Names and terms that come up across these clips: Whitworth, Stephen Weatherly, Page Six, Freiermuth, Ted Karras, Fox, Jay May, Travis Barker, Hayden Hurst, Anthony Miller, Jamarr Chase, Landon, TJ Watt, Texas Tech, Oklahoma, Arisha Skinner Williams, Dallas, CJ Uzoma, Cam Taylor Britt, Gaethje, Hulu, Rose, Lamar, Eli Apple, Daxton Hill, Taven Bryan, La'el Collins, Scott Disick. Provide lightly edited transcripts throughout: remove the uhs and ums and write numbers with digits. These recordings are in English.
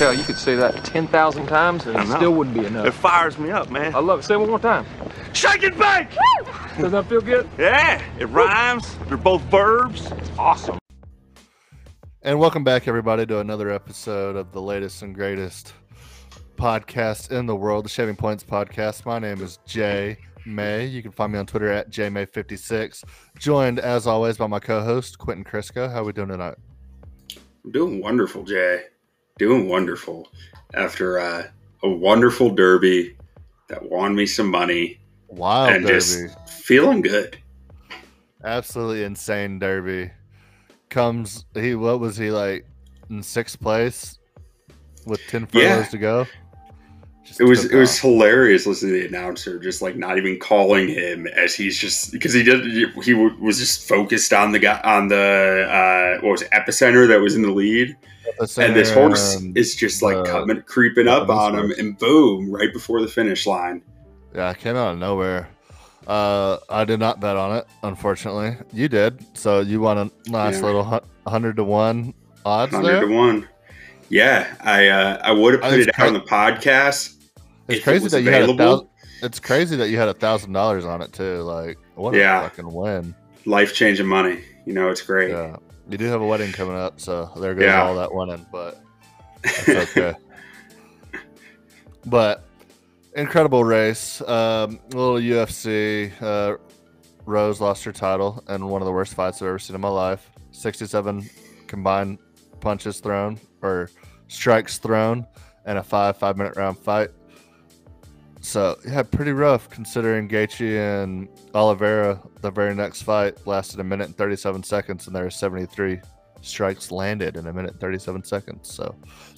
tell. You could say that 10,000 times and it still wouldn't be enough. It fires me up, man. I love it. Say it one more time. Shake it back! Does that feel good? Yeah, it rhymes. They're both verbs. It's awesome. And welcome back, everybody, to another episode of the latest and greatest podcast in the world, the Shaving Points Podcast. My name is Jay May. You can find me on Twitter at jmay56, joined as always by my co-host Quentin Crisco. How are we doing tonight? I'm doing wonderful, Jay. Doing wonderful after a wonderful derby that won me some money. Wild and derby. Just feeling good. Absolutely insane derby. Comes he? What was he like in sixth place with 10 furlongs to go? It was hilarious listening to the announcer just like not even calling him as he's just because he was just focused on the guy on the epicenter that was in the lead, and this horse is just like creeping up on him, and boom, right before the finish line. Yeah, I came out of nowhere. I did not bet on it, unfortunately. You did, so you won a nice little 100 to 1 odds. 100 to 1. Yeah, I would have put it out on the podcast. It's crazy that you had $1,000 on it too. Like, what a fucking win! Life changing money. You know, it's great. Yeah. You do have a wedding coming up, so there goes all that winning. But it's okay. But incredible race. A little UFC. Rose lost her title in one of the worst fights I've ever seen in my life. 67 combined punches thrown. Or strikes thrown and a five-minute round fight. So yeah, pretty rough considering Gaethje and Oliveira, the very next fight, lasted 1 minute and 37 seconds, and there were 73 strikes landed in 1 minute and 37 seconds. So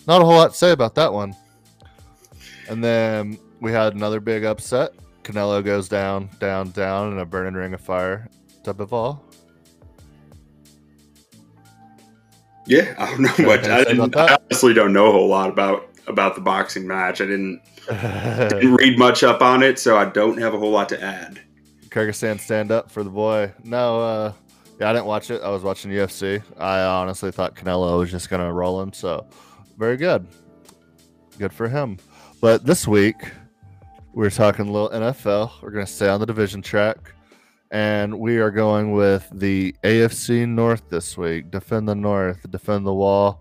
not a whole lot to say about that one. And then we had another big upset. Canelo goes down in a burning ring of fire to Bivol. Yeah, I don't know much. I honestly don't know a whole lot about the boxing match. I didn't read much up on it, so I don't have a whole lot to add. Kyrgyzstan, stand up for the boy. No, I didn't watch it. I was watching UFC. I honestly thought Canelo was just going to roll him, so very good. Good for him. But this week, we're talking a little NFL. We're going to stay on the division track. And we are going with the AFC North this week. Defend the North, defend the wall.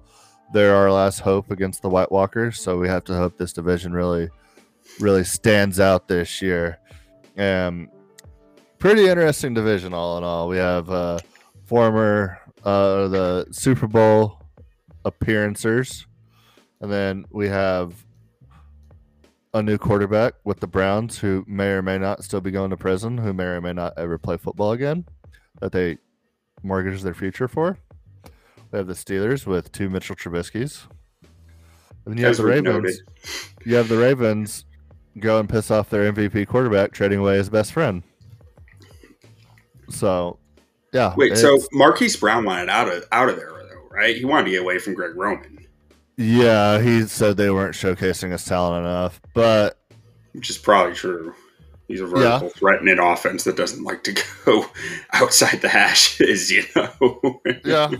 They're our last hope against the White Walkers, so we have to hope this division really, really stands out this year. Pretty interesting division, all in all. We have the Super Bowl appearancers, and then we have a new quarterback with the Browns who may or may not still be going to prison, who may or may not ever play football again, that they mortgage their future for. We have the Steelers with 2 Mitchell Trubiskys. And then you have the Ravens. You have the Ravens go and piss off their MVP quarterback, trading away his best friend. So, yeah. Wait, so Marquise Brown wanted out of there, though, right? He wanted to get away from Greg Roman. Yeah, he said they weren't showcasing his talent enough, but which is probably true. He's a vertical threatening offense that doesn't like to go outside the hashes, you know. Yeah,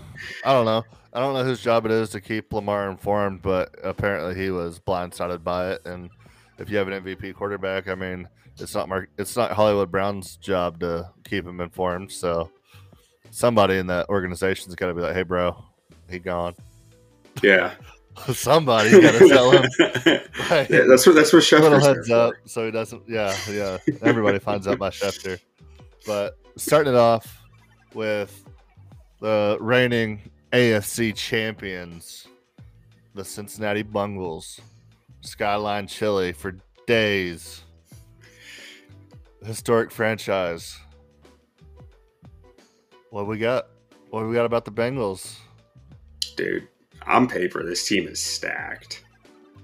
I don't know. I don't know whose job it is to keep Lamar informed, but apparently he was blindsided by it. And if you have an MVP quarterback, I mean, it's not Hollywood Brown's job to keep him informed. So somebody in that organization's got to be like, "Hey, bro, he gone." Yeah. Somebody's gotta tell him. Like, yeah, that's what Schefter's heads up, so he doesn't. Yeah. Everybody finds out by Schefter. But starting it off with the reigning AFC champions, the Cincinnati Bengals, Skyline Chili for days. Historic franchise. What we got? What we got about the Bengals, dude? On paper, this team is stacked.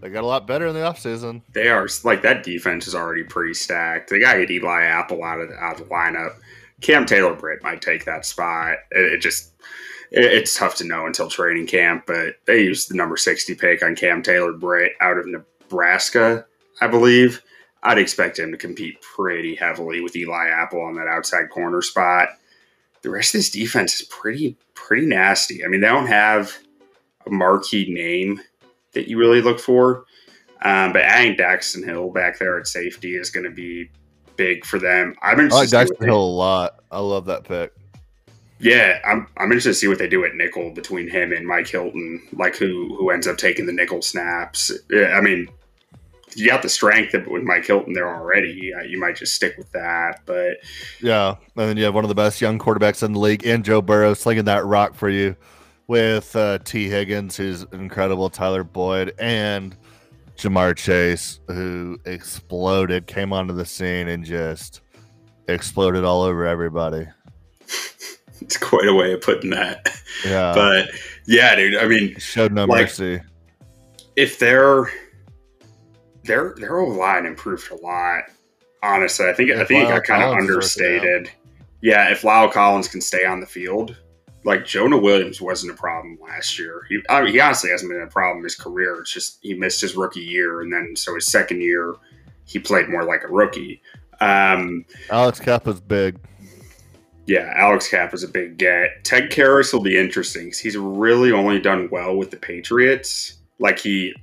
They got a lot better in the offseason. They are. Like, that defense is already pretty stacked. They got to get Eli Apple out of the lineup. Cam Taylor Britt might take that spot. It's tough to know until training camp, but they used the number 60 pick on Cam Taylor Britt out of Nebraska, I believe. I'd expect him to compete pretty heavily with Eli Apple on that outside corner spot. The rest of this defense is pretty nasty. I mean, they don't have marquee name that you really look for. But I think Daxton Hill back there at safety is going to be big for them. I like Daxton Hill a lot. I love that pick. Yeah, I'm interested to see what they do at nickel between him and Mike Hilton, like who ends up taking the nickel snaps. I mean, you got the strength with Mike Hilton there already. You might just stick with that. But yeah, and then you have one of the best young quarterbacks in the league and Joe Burrow slinging that rock for you with T. Higgins, who's incredible, Tyler Boyd, and Jamarr Chase, who exploded, came onto the scene and just exploded all over everybody. It's quite a way of putting that. Yeah. But yeah, dude, I mean, showed no mercy. If their O line improved a lot, honestly. I think it got kind of understated. Yeah, if La'el Collins can stay on the field, like Jonah Williams wasn't a problem last year. He honestly hasn't been a problem his career. It's just he missed his rookie year, and then so his second year he played more like a rookie. Alex Cappa's big. Yeah, Alex Cappa is a big get. Ted Karras will be interesting because he's really only done well with the Patriots. Like he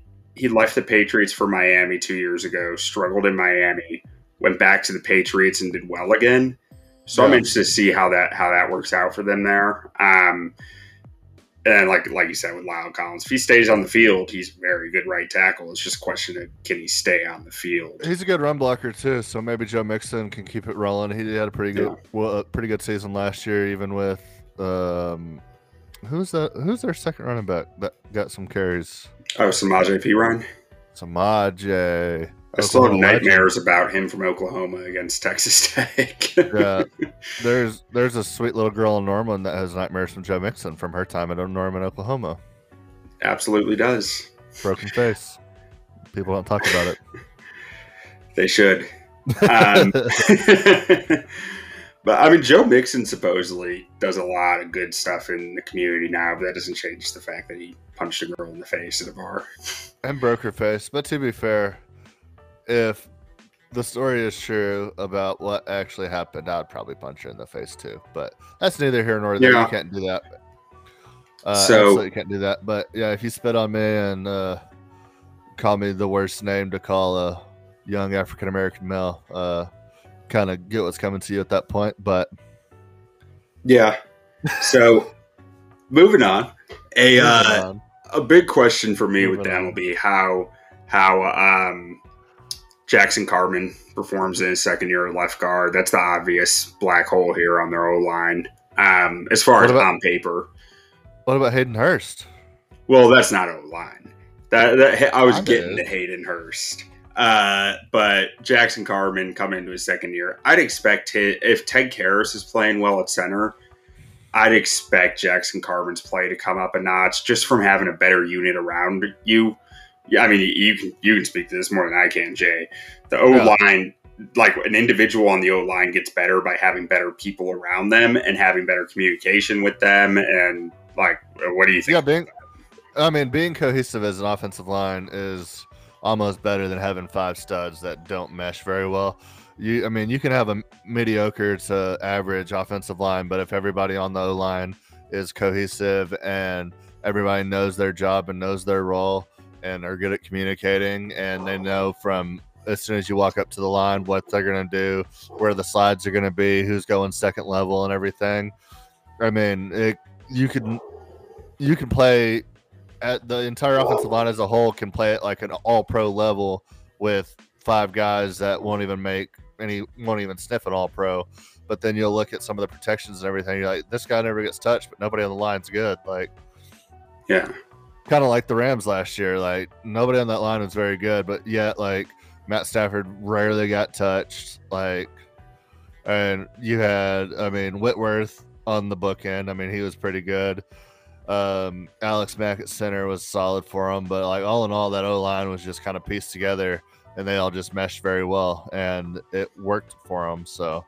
left the Patriots for Miami 2 years ago, struggled in Miami, went back to the Patriots and did well again. So yeah. I'm interested to see how that works out for them there. And like you said with La'el Collins, if he stays on the field, he's very good right tackle. It's just a question of can he stay on the field. He's a good run blocker too, so maybe Joe Mixon can keep it rolling. He had a pretty good season last year, even with who's their second running back that got some carries? Oh, Samaje Perine. Samaje. I still have nightmares about him from Oklahoma against Texas Tech. Yeah, there's a sweet little girl in Norman that has nightmares from Joe Mixon from her time in Norman, Oklahoma. Absolutely does. Broken face. People don't talk about it. They should. But I mean, Joe Mixon supposedly does a lot of good stuff in the community now, but that doesn't change the fact that he punched a girl in the face at a bar and broke her face. But to be fair, if the story is true about what actually happened, I'd probably punch her in the face too. But that's neither here nor there. Yeah. You can't do that. So you can't do that. But yeah, if you spit on me and call me the worst name to call a young African American male, kind of get what's coming to you at that point. But yeah. So moving on, a big question for me with them will be how Jackson Carman performs in his second year at left guard. That's the obvious black hole here on their O-line, as far as on paper. What about Hayden Hurst? Well, that's not O-line. I was getting to Hayden Hurst. But Jackson Carman coming into his second year, I'd expect if Ted Karras is playing well at center, I'd expect Jackson Carman's play to come up a notch just from having a better unit around you. Yeah, I mean, you can speak to this more than I can, Jay. The O-line, like an individual on the O-line gets better by having better people around them and having better communication with them. And like, what do you think? Yeah, being cohesive as an offensive line is almost better than having five studs that don't mesh very well. You can have a mediocre to average offensive line, but if everybody on the O-line is cohesive and everybody knows their job and knows their role, and are good at communicating, and they know from as soon as you walk up to the line what they're going to do, where the slides are going to be, who's going second level and everything. I mean, you can play at the entire offensive line as a whole can play at like an all-pro level with five guys that won't even sniff an all-pro. But then you'll look at some of the protections and everything. You're like, this guy never gets touched, but nobody on the line's good. Like, yeah. Kind of like the Rams last year, like nobody on that line was very good, but yet like Matt Stafford rarely got touched. Like, and you had, I mean, Whitworth on the book end. I mean, he was pretty good. Alex Mack at center was solid for him, but like all in all, that O line was just kind of pieced together, and they all just meshed very well, and it worked for them. So,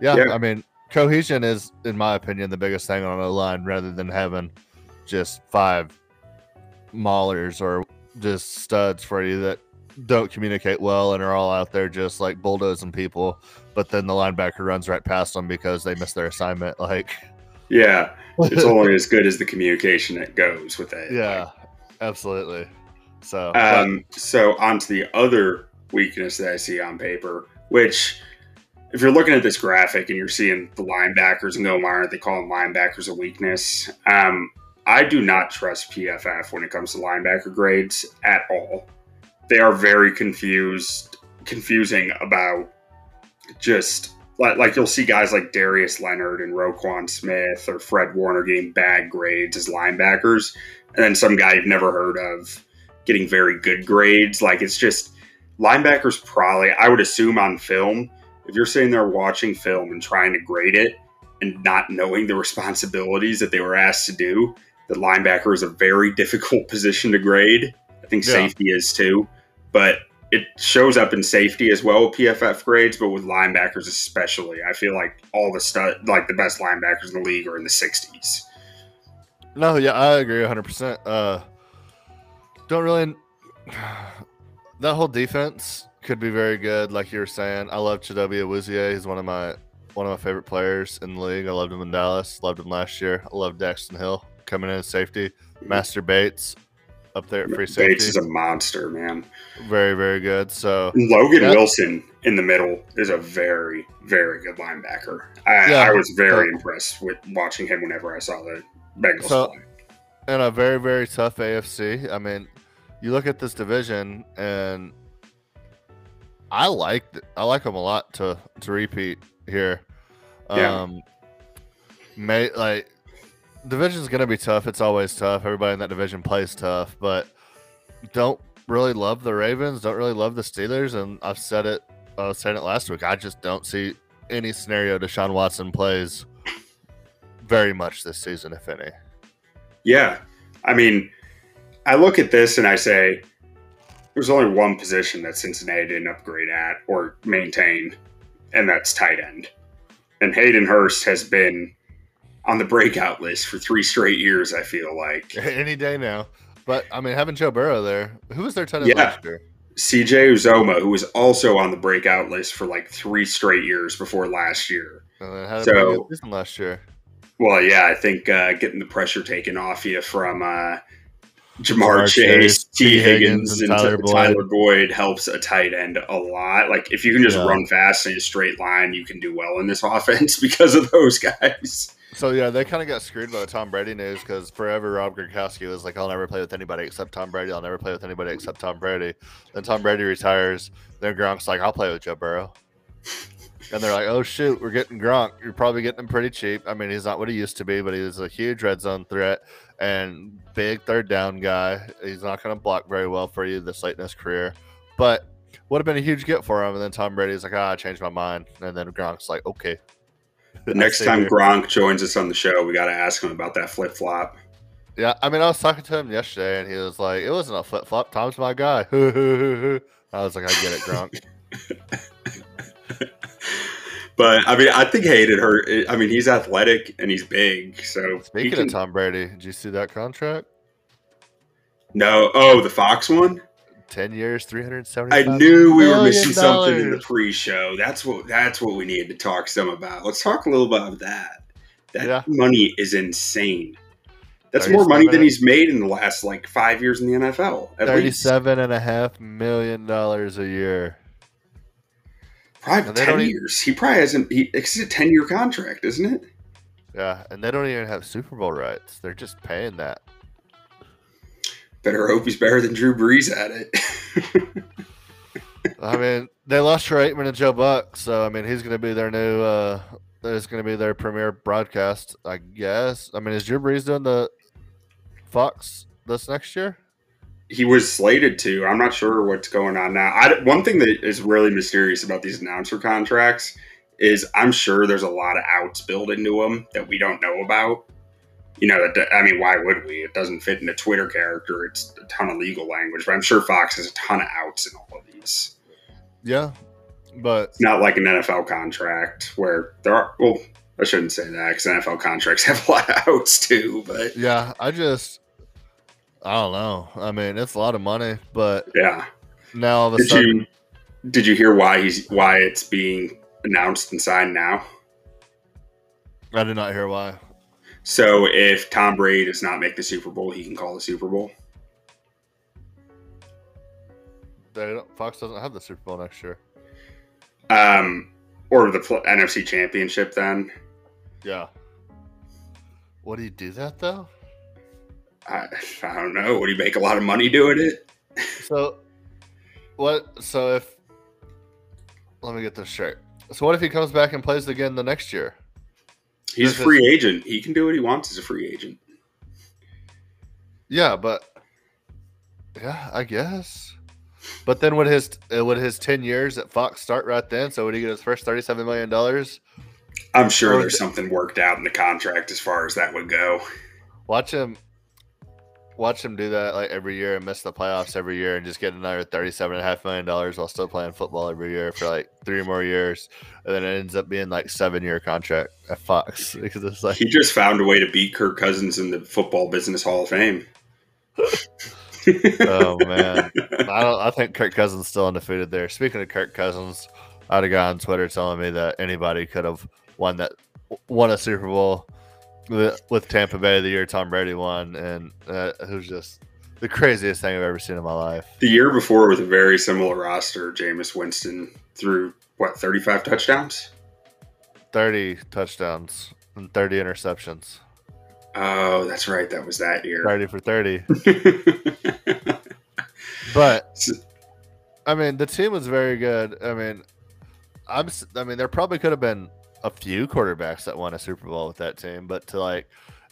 yeah. I mean, cohesion is, in my opinion, the biggest thing on O line, rather than having just five maulers or just studs for you that don't communicate well and are all out there just like bulldozing people, but then the linebacker runs right past them because they missed their assignment. Like, yeah, it's only as good as the communication that goes with it. Yeah, absolutely. So, so onto the other weakness that I see on paper, which if you're looking at this graphic and you're seeing the linebackers and going, why aren't they calling linebackers a weakness? I do not trust PFF when it comes to linebacker grades at all. They are very confusing about just like you'll see guys like Darius Leonard and Roquan Smith or Fred Warner getting bad grades as linebackers. And then some guy you've never heard of getting very good grades. Like, it's just linebackers probably, I would assume on film, if you're sitting there watching film and trying to grade it and not knowing the responsibilities that they were asked to do, the linebacker is a very difficult position to grade. I think safety is too, but it shows up in safety as well with PFF grades, but with linebackers especially. I feel like all the stuff, like the best linebackers in the league are in the 60s. No, yeah, I agree 100%. Don't really – that whole defense could be very good, like you were saying. I love Chidobe Awuzie. He's one of my favorite players in the league. I loved him in Dallas. Loved him last year. I love Daxton Hill coming in as safety. Master Bates up there at free safety. Bates is a monster, man. Very, very good. So Logan Wilson in the middle is a very, very good linebacker. I was very impressed with watching him whenever I saw the Bengals play. And a very, very tough AFC. I mean, you look at this division, and I like them a lot to repeat here. Division's going to be tough. It's always tough. Everybody in that division plays tough, but don't really love the Ravens. Don't really love the Steelers. And I've said it. I was saying it last week. I just don't see any scenario Deshaun Watson plays very much this season, if any. Yeah. I mean, I look at this and I say there's only one position that Cincinnati didn't upgrade at or maintain, and that's tight end. And Hayden Hurst has been on the breakout list for 3 straight years, I feel like. Any day now. But, I mean, having Joe Burrow there, who was their tight end last year? CJ Uzoma, who was also on the breakout list for like 3 straight years before last year. How did they get this last year? Well, yeah, I think getting the pressure taken off you from Jamarr Chase, T. Higgins, and Tyler Boyd helps a tight end a lot. Like, if you can just run fast in a straight line, you can do well in this offense because of those guys. So, yeah, they kind of got screwed by the Tom Brady news because forever Rob Gronkowski was like, I'll never play with anybody except Tom Brady. I'll never play with anybody except Tom Brady. Then Tom Brady retires. Then Gronk's like, I'll play with Joe Burrow. And they're like, oh, shoot, we're getting Gronk. You're probably getting him pretty cheap. I mean, he's not what he used to be, but he was a huge red zone threat and big third down guy. He's not going to block very well for you this late in his career. But would have been a huge get for him. And then Tom Brady's like, I changed my mind. And then Gronk's like, okay. The next time Gronk joins us on the show, we got to ask him about that flip-flop. Yeah, I mean, I was talking to him yesterday, and he was like, it wasn't a flip-flop. Tom's my guy. I was like, I get it, Gronk. But, I mean, I think Hayden Hurst. I mean, he's athletic and he's big. So Speaking of Tom Brady, did you see that contract? No. Oh, the Fox one? 10 years, $375 million. I knew we were missing something in the pre-show. That's what we needed to talk some about. Let's talk a little bit about that. That money is insane. That's more money than he's made in the last, 5 years in the NFL. At $37.5 million a year. Probably 10 years. He probably hasn't. It's a 10-year contract, isn't it? Yeah, and they don't even have Super Bowl rights. They're just paying that. Better hope he's better than Drew Brees at it. I mean, they lost Troy Aikman and Joe Buck, so I mean, he's going to be their new. It's going to be their premier broadcast, I guess. I mean, is Drew Brees doing the Fox this next year? He was slated to. I'm not sure what's going on now. One thing that is really mysterious about these announcer contracts is I'm sure there's a lot of outs built into them that we don't know about. You know, I mean, why would we? It doesn't fit in a Twitter character. It's a ton of legal language, but I'm sure Fox has a ton of outs in all of these. Yeah, but it's not like an NFL contract where there are. Well, I shouldn't say that because NFL contracts have a lot of outs too. But yeah, I don't know. I mean, it's a lot of money, but yeah. Now all of a sudden, did you hear why it's being announced and signed now? I did not hear why. So if Tom Brady does not make the Super Bowl, he can call the Super Bowl. Fox doesn't have the Super Bowl next year. Or the NFC Championship then. Yeah. Would he do that, though? I don't know. Would he make a lot of money doing it? Let me get this straight. So what if he comes back and plays again the next year? He's a free agent. He can do what he wants as a free agent. Yeah, but... yeah, I guess. But then would his 10 years at Fox start right then? So would he get his first $37 million? I'm sure there's something worked out in the contract as far as that would go. Watch him do that like every year and miss the playoffs every year and just get another $37.5 million while still playing football every year for like 3 more years. And then it ends up being like 7-year contract at Fox. Because it's like, he just found a way to beat Kirk Cousins in the Football Business Hall of Fame. Oh, man. I think Kirk Cousins is still undefeated there. Speaking of Kirk Cousins, I had a guy on Twitter telling me that anybody could have won a Super Bowl with Tampa Bay the year Tom Brady won, and it was just the craziest thing I've ever seen in my life. The year before with a very similar roster, Jameis Winston threw, 35 touchdowns? 30 touchdowns and 30 interceptions. Oh, that's right. That was that year. 30 for 30. But, I mean, the team was very good. I mean, there probably could have been a few quarterbacks that won a Super Bowl with that team, but to like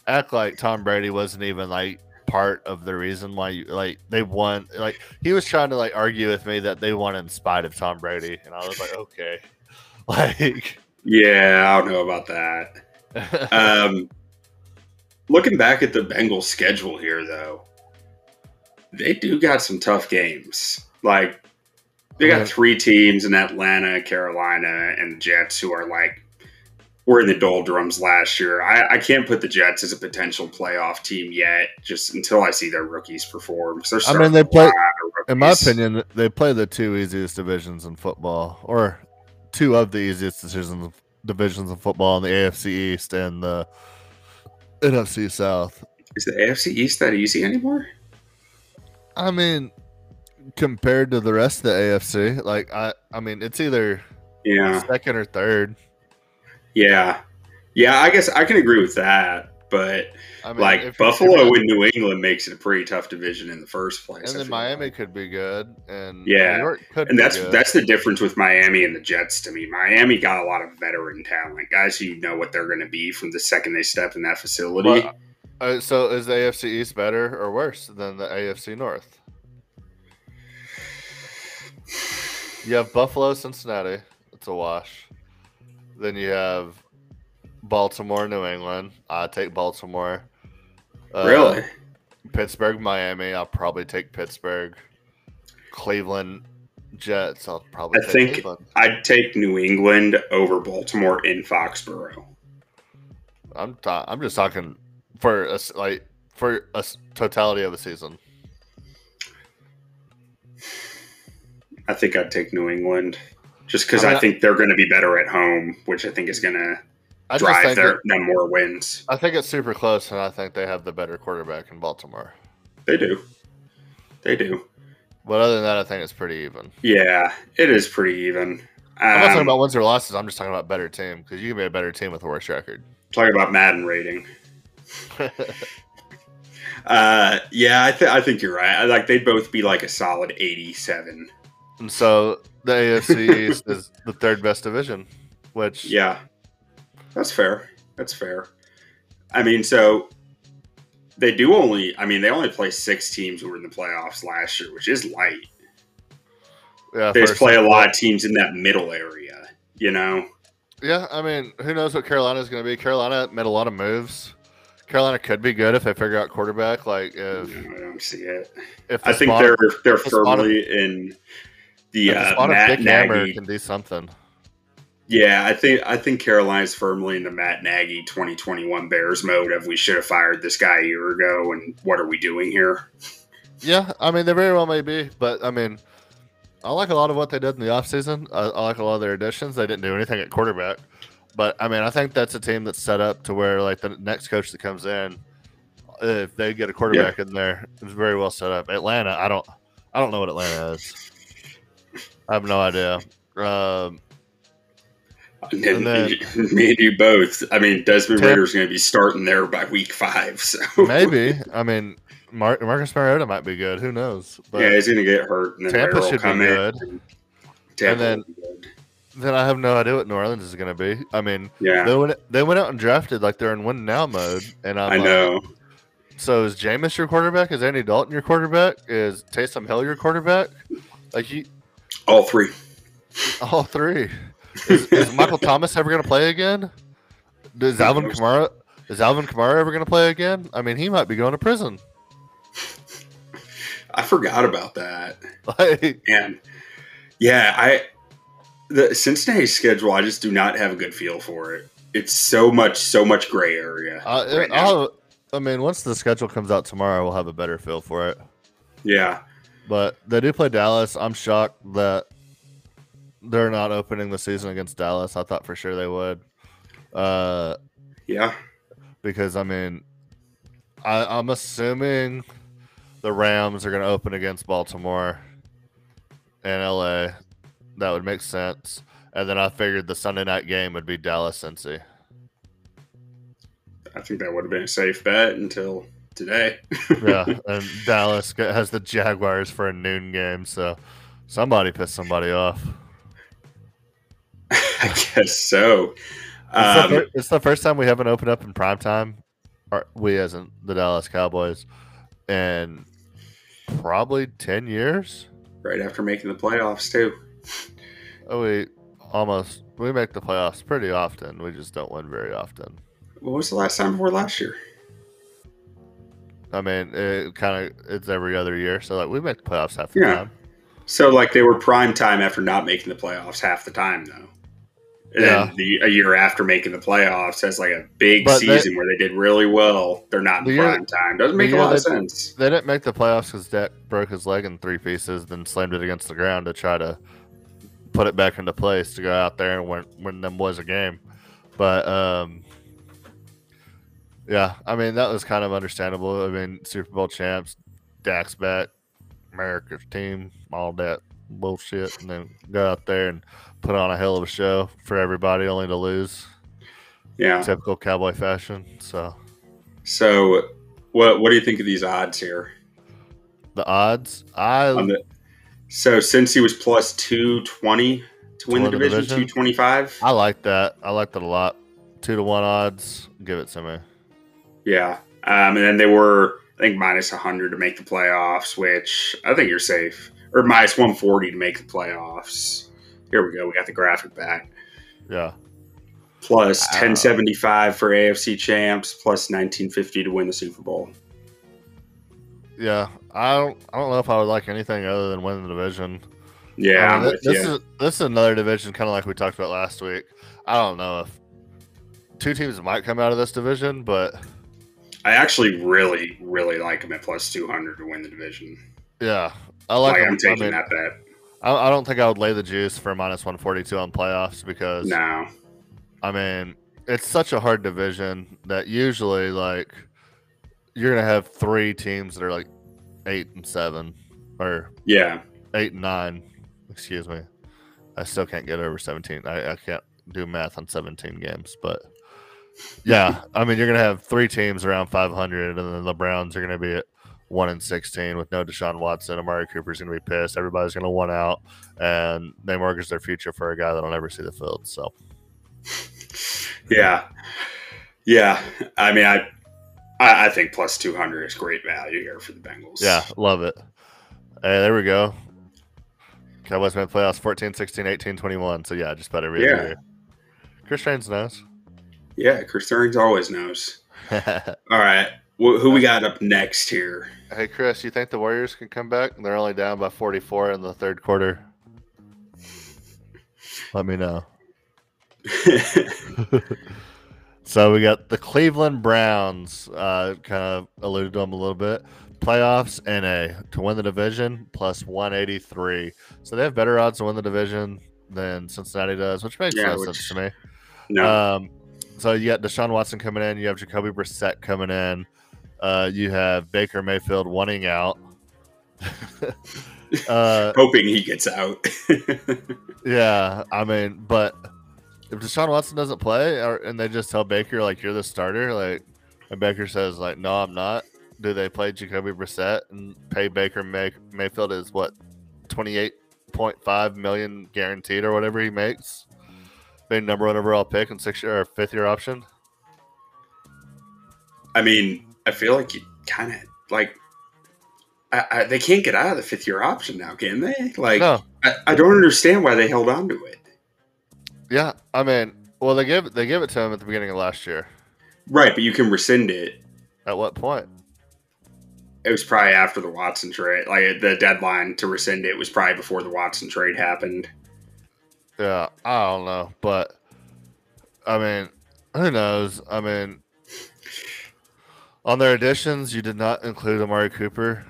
act like Tom Brady wasn't even like part of the reason why they won. Like he was trying to like argue with me that they won in spite of Tom Brady, and I was like, okay, like yeah, I don't know about that. Looking back at the Bengals schedule here, though, they do got some tough games. Like they got 3 teams in Atlanta, Carolina, and Jets who are like were in the doldrums last year. I can't put the Jets as a potential playoff team yet, just until I see their rookies perform. I mean, they play. In my opinion, they play the 2 easiest divisions in football, or 2 of the easiest divisions in football in the AFC East and the NFC South. Is the AFC East that easy anymore? I mean, compared to the rest of the AFC, like I mean, it's either second or third. Yeah, I guess I can agree with that, but I mean, like Buffalo and New England makes it a pretty tough division in the first place. And then Miami could be good, and New York could be good. That's the difference with Miami and the Jets to me. Miami got a lot of veteran talent, guys who know what they're going to be from the second they step in that facility. Well, so is the AFC East better or worse than the AFC North? You have Buffalo, Cincinnati. It's a wash. Then you have Baltimore, New England. I take Baltimore. Really? Pittsburgh, Miami. I'll probably take Pittsburgh. Cleveland, Jets. I'll probably take Cleveland. I'd take New England over Baltimore in Foxborough. I'm just talking for a totality of a season. I think I'd take New England just because I think they're going to be better at home, which I think is going to drive them more wins. I think it's super close, and I think they have the better quarterback in Baltimore. They do. But other than that, I think it's pretty even. Yeah, it is pretty even. I'm not talking about wins or losses. I'm just talking about better team, because you can be a better team with a worse record. Talking about Madden rating. I think you're right. Like they'd both be like a solid 87. And so the AFC East is the third best division, which that's fair. I mean, so they only play 6 teams who were in the playoffs last year, which is light. Yeah, they just play a lot of teams in that middle area, you know. Yeah, I mean, who knows what Carolina's going to be? Carolina made a lot of moves. Carolina could be good if they figure out quarterback. Like, I don't see it. I think they're firmly in. The Matt Nagy can do something. Yeah, I think Carolina's firmly in the Matt Nagy 2021 Bears mode of we should have fired this guy a year ago, and what are we doing here? Yeah, I mean, they very well may be, but I mean, I like a lot of what they did in the offseason. I like a lot of their additions. They didn't do anything at quarterback. But, I mean, I think that's a team that's set up to where, like, the next coach that comes in, if they get a quarterback in there, it's very well set up. Atlanta, I don't know what Atlanta is. I have no idea. And then, me and you both. I mean, Desmond Ritter's going to be starting there by week 5. So maybe. I mean, Marcus Mariota might be good. Who knows? But yeah, he's going to get hurt. And then Tampa should be good. Then I have no idea what New Orleans is going to be. I mean, they went out and drafted like they're in win now mode. And I know. So is Jameis your quarterback? Is Andy Dalton your quarterback? Is Taysom Hill your quarterback? Like all three. Is Michael Thomas ever going to play again? Is Alvin Kamara ever going to play again? I mean, he might be going to prison. I forgot about that. And the Cincinnati schedule, I just do not have a good feel for it. It's so much gray area. Once the schedule comes out tomorrow, we'll have a better feel for it. Yeah. But they do play Dallas. I'm shocked that they're not opening the season against Dallas. I thought for sure they would. Because, I mean, I'm assuming the Rams are going to open against Baltimore and LA. That would make sense. And then I figured the Sunday night game would be Dallas-Cincy. I think that would have been a safe bet until today. Yeah, and Dallas has the Jaguars for a noon game, so somebody pissed somebody off. I guess so. It's the first time we haven't opened up in primetime. We as in the Dallas Cowboys. And probably 10 years. Right after making the playoffs, too. We make the playoffs pretty often. We just don't win very often. What was the last time before last year? I mean, it's every other year. So like we make the playoffs half the time. So like they were prime time after not making the playoffs half the time though. And then a year after making the playoffs has like a big season where they did really well. They're not in prime time. Doesn't make a lot of sense. They didn't make the playoffs because Dak broke his leg in 3 pieces, then slammed it against the ground to try to put it back into place to go out there and win them was a game. But I mean, that was kind of understandable. I mean, Super Bowl champs, Dak's back, America's team, all that bullshit, and then go out there and put on a hell of a show for everybody only to lose. Yeah. Typical Cowboy fashion. So what do you think of these odds here? The odds? So since he was plus 220 to win the division, 225. I like that. I liked it a lot. 2-1 odds. Give it to me. Yeah. And then they were, I think, minus 100 to make the playoffs, which I think you're safe. Or minus 140 to make the playoffs. Here we go. We got the graphic back. Yeah. Plus 1075 for AFC champs, plus 1950 to win the Super Bowl. Yeah, I don't know if I would like anything other than winning the division. Yeah, I mean, this is another division, kind of like we talked about last week. I don't know if two teams might come out of this division, but I actually really, really like them at plus 200 to win the division. Yeah, I like them. I'm taking that bet. I don't think I would lay the juice for minus 142 on playoffs because no, I mean it's such a hard division that usually like. You're gonna have 3 teams that are like 8-7, or 8-9. Excuse me, I still can't get over 17. I can't do math on 17 games, but yeah, I mean you're gonna have 3 teams around 500, and then the Browns are gonna be at 1-16 with no Deshaun Watson. Amari Cooper's gonna be pissed. Everybody's gonna want out, and they mortgage their future for a guy that'll never see the field. So yeah. I mean I think plus 200 is great value here for the Bengals. Yeah, love it. Hey, there we go. Cowboys made playoffs 14, 16, 18, 21. So, yeah, just about every year. Chris Trains knows. Yeah, Chris Trains always knows. All right, who we got up next here? Hey, Chris, you think the Warriors can come back? They're only down by 44 in the third quarter. Let me know. So we got the Cleveland Browns, kind of alluded to them a little bit. Playoffs, NA, to win the division, plus 183. So they have better odds to win the division than Cincinnati does, which makes no sense to me. No. So you got Deshaun Watson coming in. You have Jacoby Brissett coming in. You have Baker Mayfield wanting out. Hoping he gets out. Yeah, I mean, but if Deshaun Watson doesn't play, and they just tell Baker, like, you're the starter, like, and Baker says, like, no, I'm not, do they play Jacoby Brissett and pay Baker Mayfield is what, $28.5 million guaranteed or whatever he makes, being number one overall pick and 6 year or 5th year option? I mean, I feel like you kind of like they can't get out of the 5th year option now, can they? Like, no. I don't understand why they held on to it. Yeah, I mean, well, they gave it to him at the beginning of last year, right? But you can rescind it. At what point? It was probably after the Watson trade. Like, the deadline to rescind it was probably before the Watson trade happened. Yeah, I don't know, but I mean, who knows? I mean, on their additions, you did not include Amari Cooper,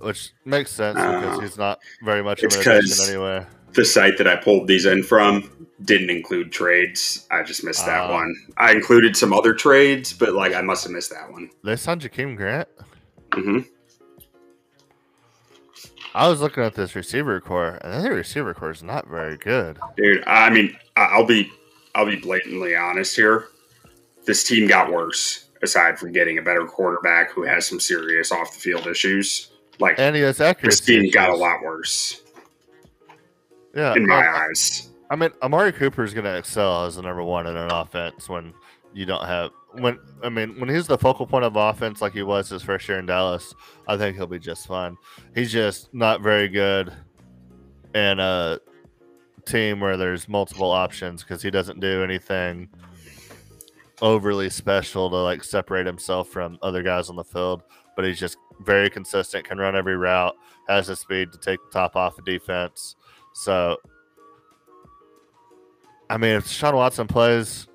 which makes sense because he's not very much of an addition anyway. The site that I pulled these in from didn't include trades. I just missed that one. I included some other trades, but like I must have missed that one. They signed Jakeem Grant. Mm-hmm. I was looking at this receiver core, and their receiver core is not very good. Dude, I mean, I'll be blatantly honest here. This team got worse, aside from getting a better quarterback who has some serious off-the-field issues. Like, and he has accuracy. This team got a lot worse. Yeah, in my eyes. I mean, Amari Cooper is going to excel as the number one in an offense when you don't have – when he's the focal point of offense like he was his first year in Dallas, I think he'll be just fine. He's just not very good in a team where there's multiple options because he doesn't do anything overly special to, like, separate himself from other guys on the field. But he's just very consistent, can run every route, has the speed to take the top off of defense. So, I mean, if Deshaun Watson plays,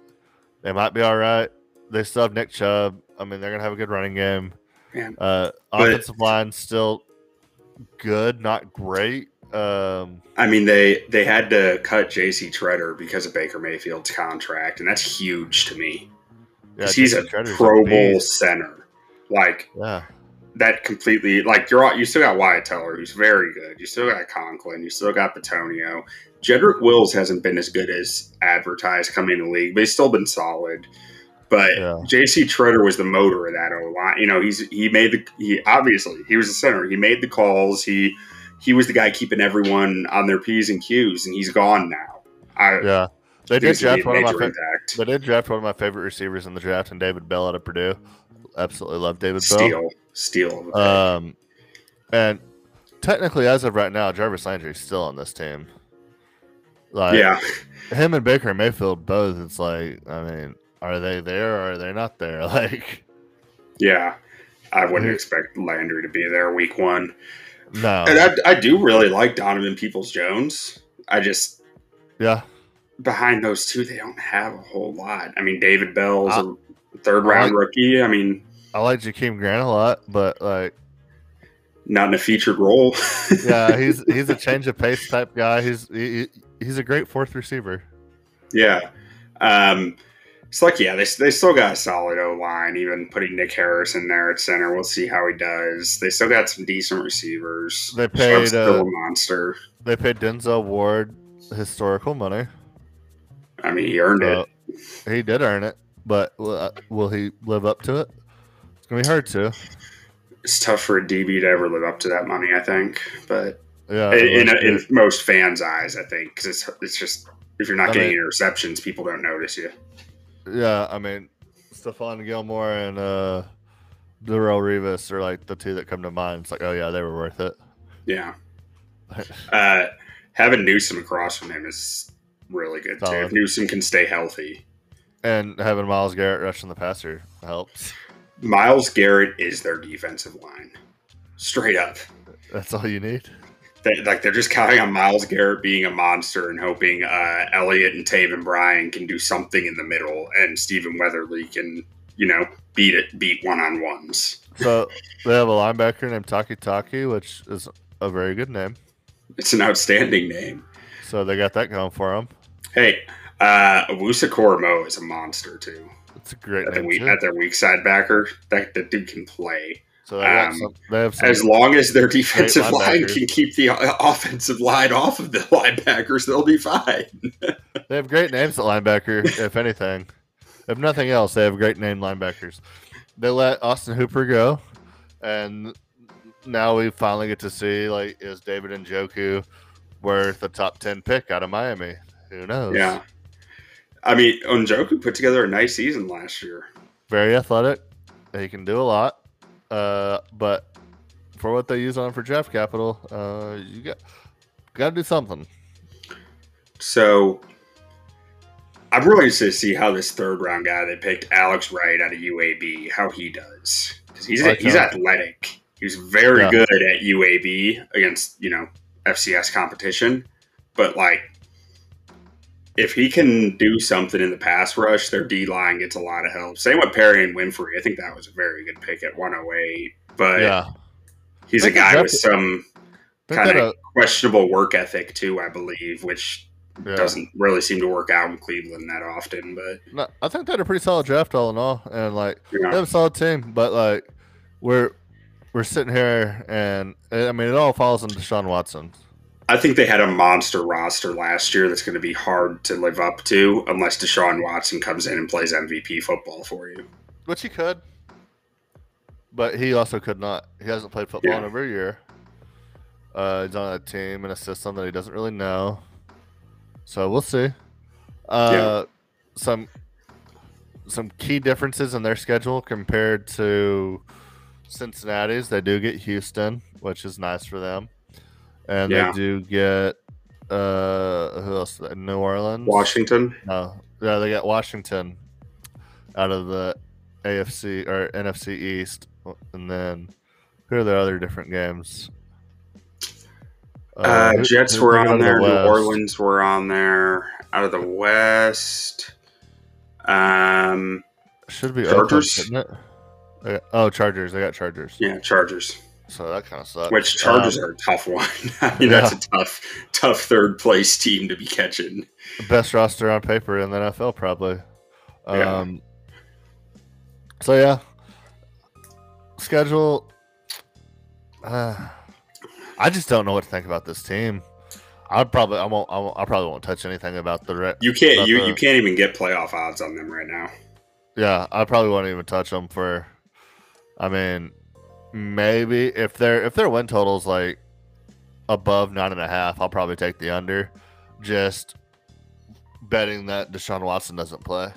they might be all right. They still have Nick Chubb. I mean, they're going to have a good running game. Yeah. Offensive line's still good, not great. I mean, they had to cut J.C. Treader because of Baker Mayfield's contract, and that's huge to me. Because he's a Pro Bowl center. Like, yeah. That completely, like, you still got Wyatt Teller, who's very good. You still got Conklin. You still got Petonio. Jedrick Wills hasn't been as good as advertised coming in the league, but he's still been solid. But yeah. J.C. Treader was the motor of that O-line. You know, he was the center. He made the calls. He was the guy keeping everyone on their P's and Q's, and he's gone now. They did draft one of my favorite receivers in the draft, and David Bell out of Purdue. Absolutely love David Bell. Steal. And technically, as of right now, Jarvis Landry's still on this team. Like, yeah, him and Baker Mayfield both. It's like, I mean, are they there or are they not there? Like, yeah, I wouldn't expect Landry to be there week one. No, and I do really like Donovan Peoples-Jones. I just, yeah, behind those two, they don't have a whole lot. I mean, David Bell's a third-round rookie. I mean, I like Jakeem Grant a lot, but like, not in a featured role. Yeah, he's a change of pace type guy. He's a great fourth receiver. Yeah, it's like, yeah, they still got a solid O-line, even putting Nick Harris in there at center. We'll see how he does. They still got some decent receivers. They paid still a monster. They paid Denzel Ward historical money. I mean, he earned it. He did earn it, but will he live up to it? It's going to be hard to. It's tough for a DB to ever live up to that money, I think. But yeah, in most fans' eyes, I think, because it's just, if you're not getting interceptions, people don't notice you. Yeah, I mean, Stephon Gilmore and Darrelle Revis are like the two that come to mind. It's like, oh yeah, they were worth it. Yeah. Having Newsome across from him is really good too. If Newsome can stay healthy. And having Myles Garrett rushing the passer helps. Myles Garrett is their defensive line. Straight up. That's all you need. They're just counting on Myles Garrett being a monster and hoping Elliott and Taven Bryan can do something in the middle, and Stephen Weatherly can, you know, beat one-on-ones. So they have a linebacker named Taki, which is a very good name. It's an outstanding name. So they got that going for them. Hey, Awusa Koromoa is a monster too. It's a great name. At their weak side backer, that dude can play. So they have some as long as their defensive line can keep the offensive line off of the linebackers, they'll be fine. They have great names at linebacker, if anything. If nothing else, they have great name linebackers. They let Austin Hooper go, and now we finally get to see, like, is David Njoku worth a top 10 pick out of Miami? Who knows? Yeah. I mean, Njoku put together a nice season last year. Very athletic. He can do a lot. But for what they use on for draft capital, you got to do something. So I'm really interested to see how this third round guy they picked, Alex Wright out of UAB, how he does. Because he's athletic. He was very good at UAB against, FCS competition. But, if he can do something in the pass rush, their D-line gets a lot of help. Same with Perry and Winfrey. I think that was a very good pick at 108. But he's a guy with some kind of questionable work ethic, too, I believe, which doesn't really seem to work out in Cleveland that often. But I think they had a pretty solid draft all in all. And, they have a solid team. But, we're sitting here, and, it all falls on Deshaun Watson. I think they had a monster roster last year that's going to be hard to live up to unless Deshaun Watson comes in and plays MVP football for you. Which he could, but he also could not. He hasn't played football in over a year. He's on a team and a system that he doesn't really know. So we'll see. Some key differences in their schedule compared to Cincinnati's. They do get Houston, which is nice for them. And they do get who else? New Orleans, Washington. No, yeah, they got Washington out of the AFC or NFC East, and then who are the other different games? Jets were on there. New Orleans were on there. Out of the West, should be Chargers. Oakland, shouldn't it? Oh, Chargers. They got Chargers. Yeah, Chargers. So that kind of sucks. Which Chargers are a tough one. I mean, that's a tough third place team to be catching. Best roster on paper in the NFL, probably. So schedule. I just don't know what to think about this team. I probably won't touch anything about the. You can't even get playoff odds on them right now. Yeah, I probably won't even touch them for. I mean. Maybe if their win total's above 9.5, I'll probably take the under. Just betting that Deshaun Watson doesn't play.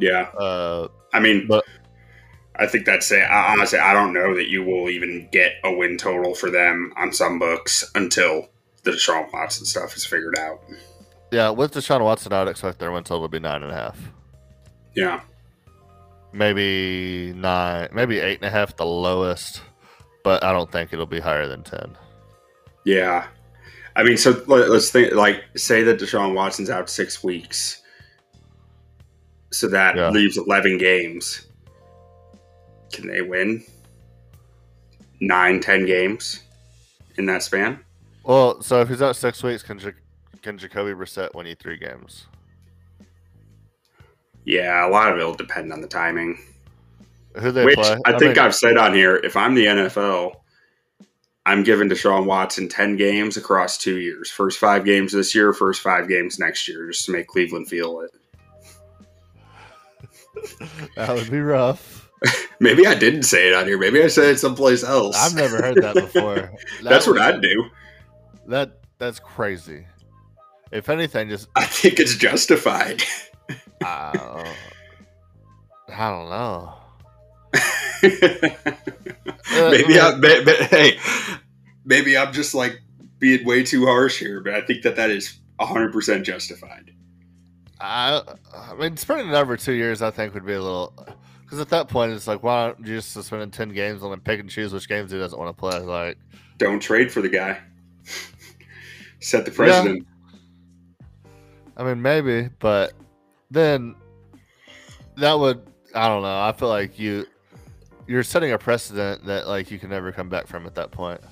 Yeah. I think that's it. Honestly, I don't know that you will even get a win total for them on some books until the Deshaun Watson stuff is figured out. Yeah, with Deshaun Watson, I would expect their win total to be 9.5. Yeah. Maybe 9, maybe 8.5 the lowest, but I don't think it'll be higher than 10. Yeah. I mean, so let's think, say that Deshaun Watson's out 6 weeks. So that leaves 11 games. Can they win 9-10 games in that span? Well, so if he's out 6 weeks, can Jacoby Brissett win you 3 games? Yeah, a lot of it will depend on the timing. Who they play? I think I've said on here, if I'm the NFL, I'm giving Deshaun Watson 10 games across 2 years. First 5 games this year, first 5 games next year, just to make Cleveland feel it. That would be rough. Maybe I didn't say it on here. Maybe I said it someplace else. I've never heard that before. That's what I'd do. That's crazy. If anything, I think it's justified. I don't know. Maybe I'm just being way too harsh here, but I think that is 100% justified. I mean, spreading it over 2 years, I think would be a little, because at that point it's why don't you just suspend 10 games and then pick and choose which games he doesn't want to play? Don't trade for the guy. Set the precedent. Yeah. I mean, maybe, but. Then that would, I don't know. I feel like you're setting a precedent that you can never come back from at that point.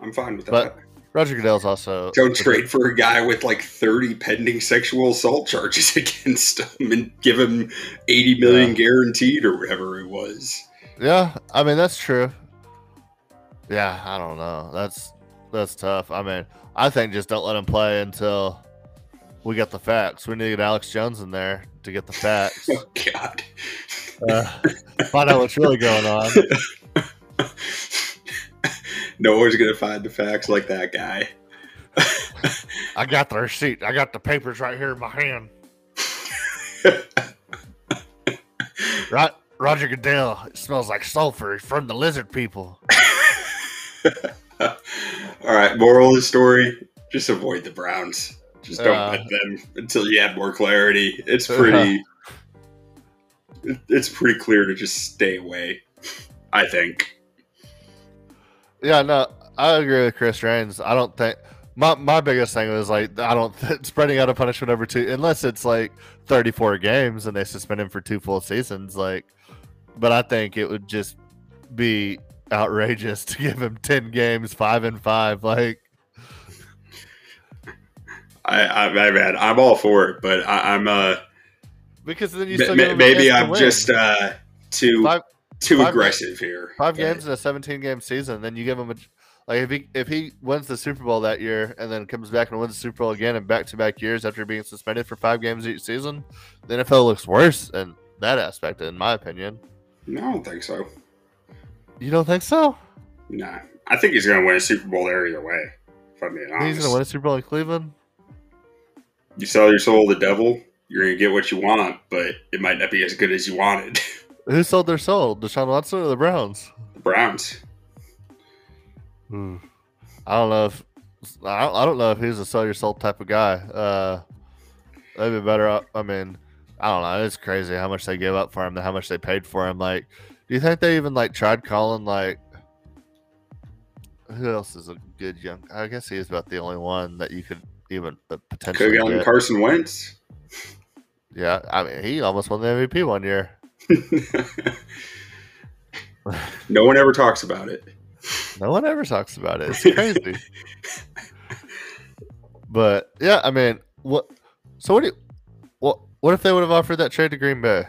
I'm fine with that. But Roger Goodell's also don't trade for a guy with 30 pending sexual assault charges against him and give him $80 million guaranteed or whatever it was. Yeah, I mean, that's true. Yeah, I don't know. That's tough. I mean, I think just don't let him play until we get the facts. We need to get Alex Jones in there to get the facts. Oh, God. Find out what's really going on. No one's going to find the facts like that guy. I got the receipt. I got the papers right here in my hand. Right, Roger Goodell smells like sulfur. He's from the lizard people. All right, moral of the story, just avoid the Browns. Just don't bet them until you have more clarity. It's pretty it's pretty clear to just stay away, I think. Yeah, no, I agree with Chris Reigns. I don't think my biggest thing was like I don't spreading out a punishment over two, unless it's like 34 games and they suspend him for two full seasons, like, but I think it would just be outrageous to give him 10 games 5-5. Like, I man, I'm all for it, but I'm because then you still maybe I'm to just too aggressive here. 5 games in a 17-game season, then you give him a like if he wins the Super Bowl that year and then comes back and wins the Super Bowl again in back-to-back years after being suspended for 5 games each season, the NFL looks worse in that aspect, in my opinion. No, I don't think so. You don't think so? Nah. I think he's going to win a Super Bowl there either way, if I'm being honest. He's going to win a Super Bowl in Cleveland? You sell your soul to the devil, you're going to get what you want, but it might not be as good as you wanted. Who sold their soul? Deshaun Watson or the Browns? The Browns. I don't know if he's a sell your soul type of guy. That'd be better. I mean, I don't know. It's crazy how much they gave up for him and how much they paid for him. Like, do you think they even like tried calling like who else is a good young? I guess he is about the only one that you could even potentially could have gotten Carson Wentz. Yeah, I mean he almost won the MVP one year. No one ever talks about it. No one ever talks about it. It's crazy. But yeah, I mean, what? So what do you? What if they would have offered that trade to Green Bay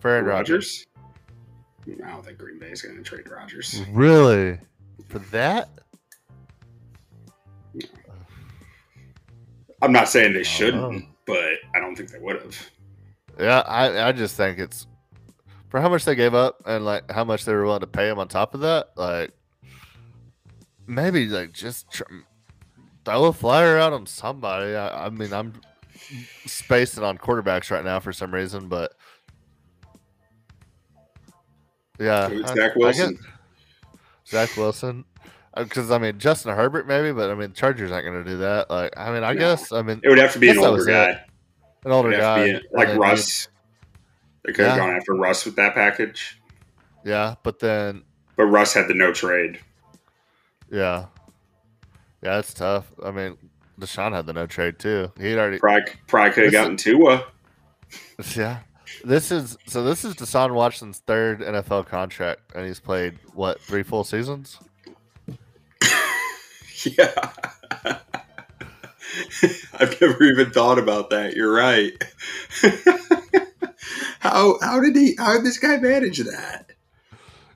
for Aaron Rodgers? I don't think Green Bay is going to trade Rodgers. Really? For that? No. I'm not saying they shouldn't, but I don't think they would have. Yeah, I just think it's for how much they gave up and like how much they were willing to pay him on top of that. Like maybe like just throw a flyer out on somebody. I mean, I'm spacing on quarterbacks right now for some reason, but. Yeah, Zach Wilson, because I mean Justin Herbert maybe, but I mean Chargers aren't going to do that. Like, I mean, I guess I mean it would have to be an older guy, like Russ. They could have gone after Russ with that package. Yeah, but Russ had the no trade. Yeah, it's tough. I mean, Deshaun had the no trade too. He'd already probably could have gotten Tua. Yeah. This is Deshaun Watson's third NFL contract, and he's played what 3 full seasons? Yeah, I've never even thought about that. You're right. How did this guy manage that?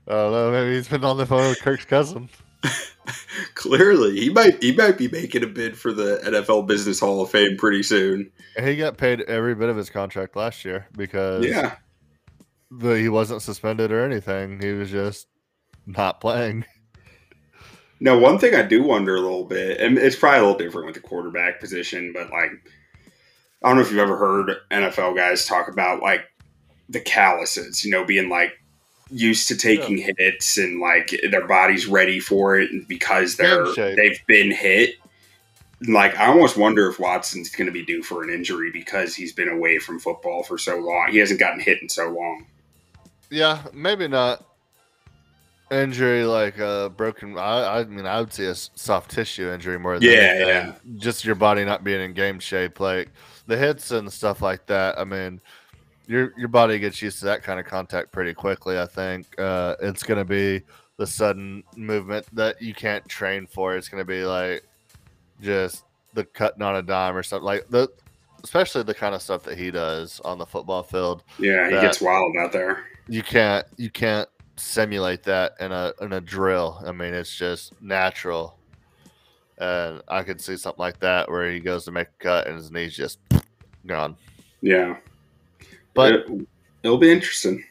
I don't know. Maybe he's been on the phone with Kirk's cousin. Clearly, he might be making a bid for the NFL Business Hall of Fame pretty soon. And he got paid every bit of his contract last year because he wasn't suspended or anything. He was just not playing. Now, one thing I do wonder a little bit, and it's probably a little different with the quarterback position, but like I don't know if you've ever heard NFL guys talk about like the calluses, you know, being like used to taking hits and like their body's ready for it because they've been hit. Like I almost wonder if Watson's going to be due for an injury because he's been away from football for so long. He hasn't gotten hit in so long. Yeah, maybe not injury like a broken. I mean, I would say a soft tissue injury more than just your body not being in game shape. Like the hits and stuff like that. I mean. Your body gets used to that kind of contact pretty quickly, I think. It's going to be the sudden movement that you can't train for. It's going to be like just the cutting on a dime or something. Like especially the kind of stuff that he does on the football field. Yeah, he gets wild out there. You can't simulate that in a drill. I mean, it's just natural. And I could see something like that where he goes to make a cut and his knee's just gone. Yeah. But it'll be interesting.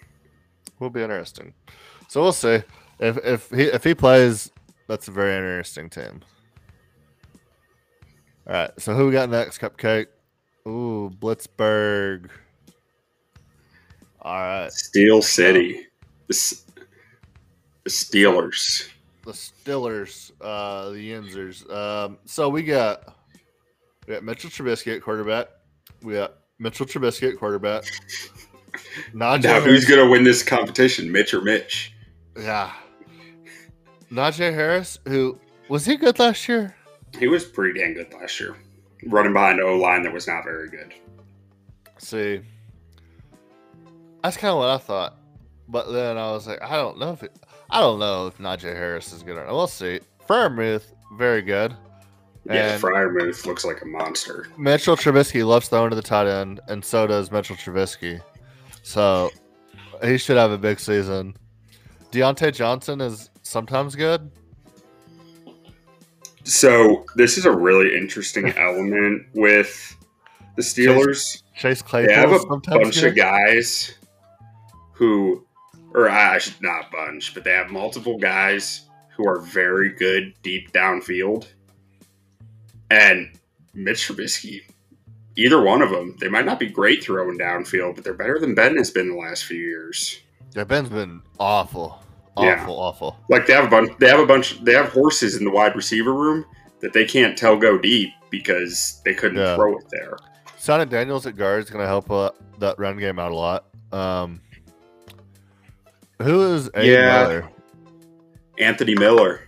Will be interesting. So we'll see. If he plays, that's a very interesting team. All right. So who we got next, Cupcake? Ooh, Blitzburg. All right. Steel City. The Steelers. The Steelers. The Yinzers. So we got Mitchell Trubisky at quarterback. We got Mitchell Trubisky at quarterback. Now who's going to win this competition, Mitch or Mitch? Yeah. Najee Harris, who was he good last year? He was pretty dang good last year. Running behind an O-line that was not very good. See, that's kind of what I thought. But then I was like, I don't know if Najee Harris is good or not. We'll see. Freiermuth, very good. Yeah, Freiermuth looks like a monster. Mitchell Trubisky loves throwing to the tight end, and so does Mitchell Trubisky. So he should have a big season. Deontay Johnson is sometimes good. So this is a really interesting element with the Steelers. Chase Claypool. They have a bunch of guys who, or I should not bunch, but they have multiple guys who are very good deep downfield. And Mitch Trubisky, either one of them, they might not be great throwing downfield, but they're better than Ben has been the last few years. Yeah, Ben's been awful. Like they have horses in the wide receiver room that they can't tell go deep because they couldn't throw it there. Sonny Daniels at guard is going to help that run game out a lot. Who is Aiden Miller? Anthony Miller.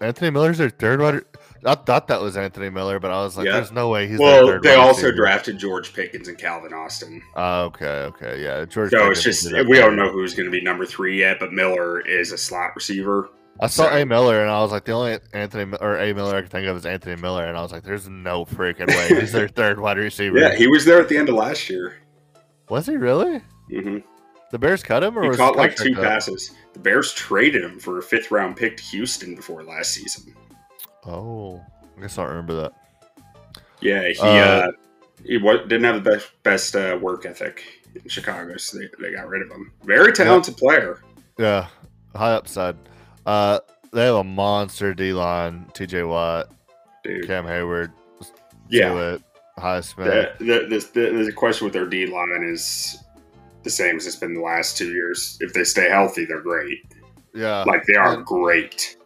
Anthony Miller's their third wide. I thought that was Anthony Miller, but I was like, there's no way he's their third wide receiver. Well, they also drafted George Pickens and Calvin Austin. Okay, yeah. George Pickens it's just we don't know who's going to be number three yet, but Miller is a slot receiver. I saw A. Miller, and I was like, the only Anthony or A. Miller I can think of is Anthony Miller, and I was like, there's no freaking way he's their third wide receiver. Yeah, he was there at the end of last year. Was he really? Mm-hmm. The Bears cut him, or he caught like two passes. The Bears traded him for a fifth-round pick to Houston before last season. Oh, I guess I remember that. Yeah, he didn't have the best work ethic in Chicago, so they got rid of him. Very talented player. Yeah, high upside. They have a monster D-line, TJ Watt, dude. Cam Hayward. Stewart, Highsmith. The question with their D-line is the same as it's been the last 2 years. If they stay healthy, they're great. Yeah. Like, they are great.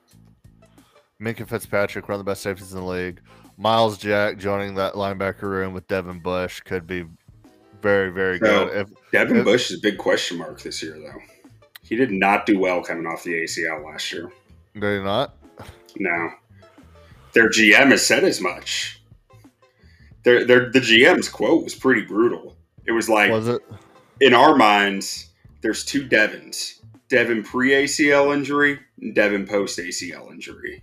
Minkah Fitzpatrick, one of the best safeties in the league. Miles Jack joining that linebacker room with Devin Bush could be very, very good. Devin Bush is a big question mark this year, though. He did not do well coming off the ACL last year. Did he not? No. Their GM has said as much. The GM's quote was pretty brutal. It was like, in our minds, there's two Devins. Devin pre-ACL injury and Devin post-ACL injury.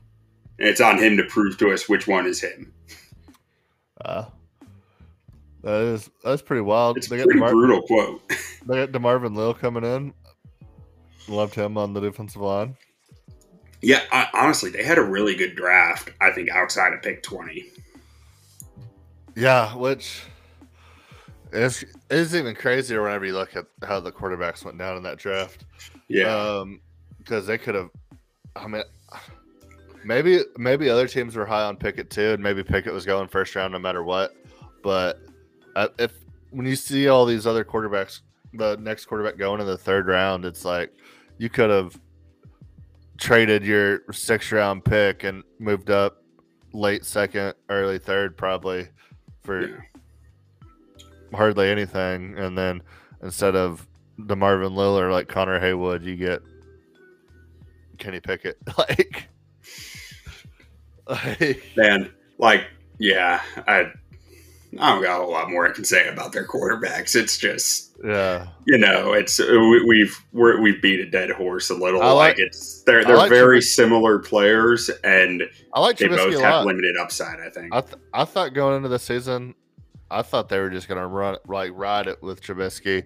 And it's on him to prove to us which one is him. That's pretty wild. It's a pretty brutal quote. They got DeMarvin Leal coming in. Loved him on the defensive line. Yeah, honestly, they had a really good draft, I think, outside of pick 20. Yeah, which is even crazier whenever you look at how the quarterbacks went down in that draft. Yeah. Because they could have – I mean – Maybe other teams were high on Pickett too, and maybe Pickett was going first round no matter what. But when you see all these other quarterbacks, the next quarterback going in the third round, it's like you could have traded your 6th round pick and moved up late second, early third probably for hardly anything. And then instead of DeMarvin Leal or like Connor Haywood, you get Kenny Pickett. I don't got a lot more I can say about their quarterbacks. It's just, we've beat a dead horse a little. They're very similar players, and I like they both have limited upside. I think. I thought going into the season, I thought they were just going to ride it with Trubisky.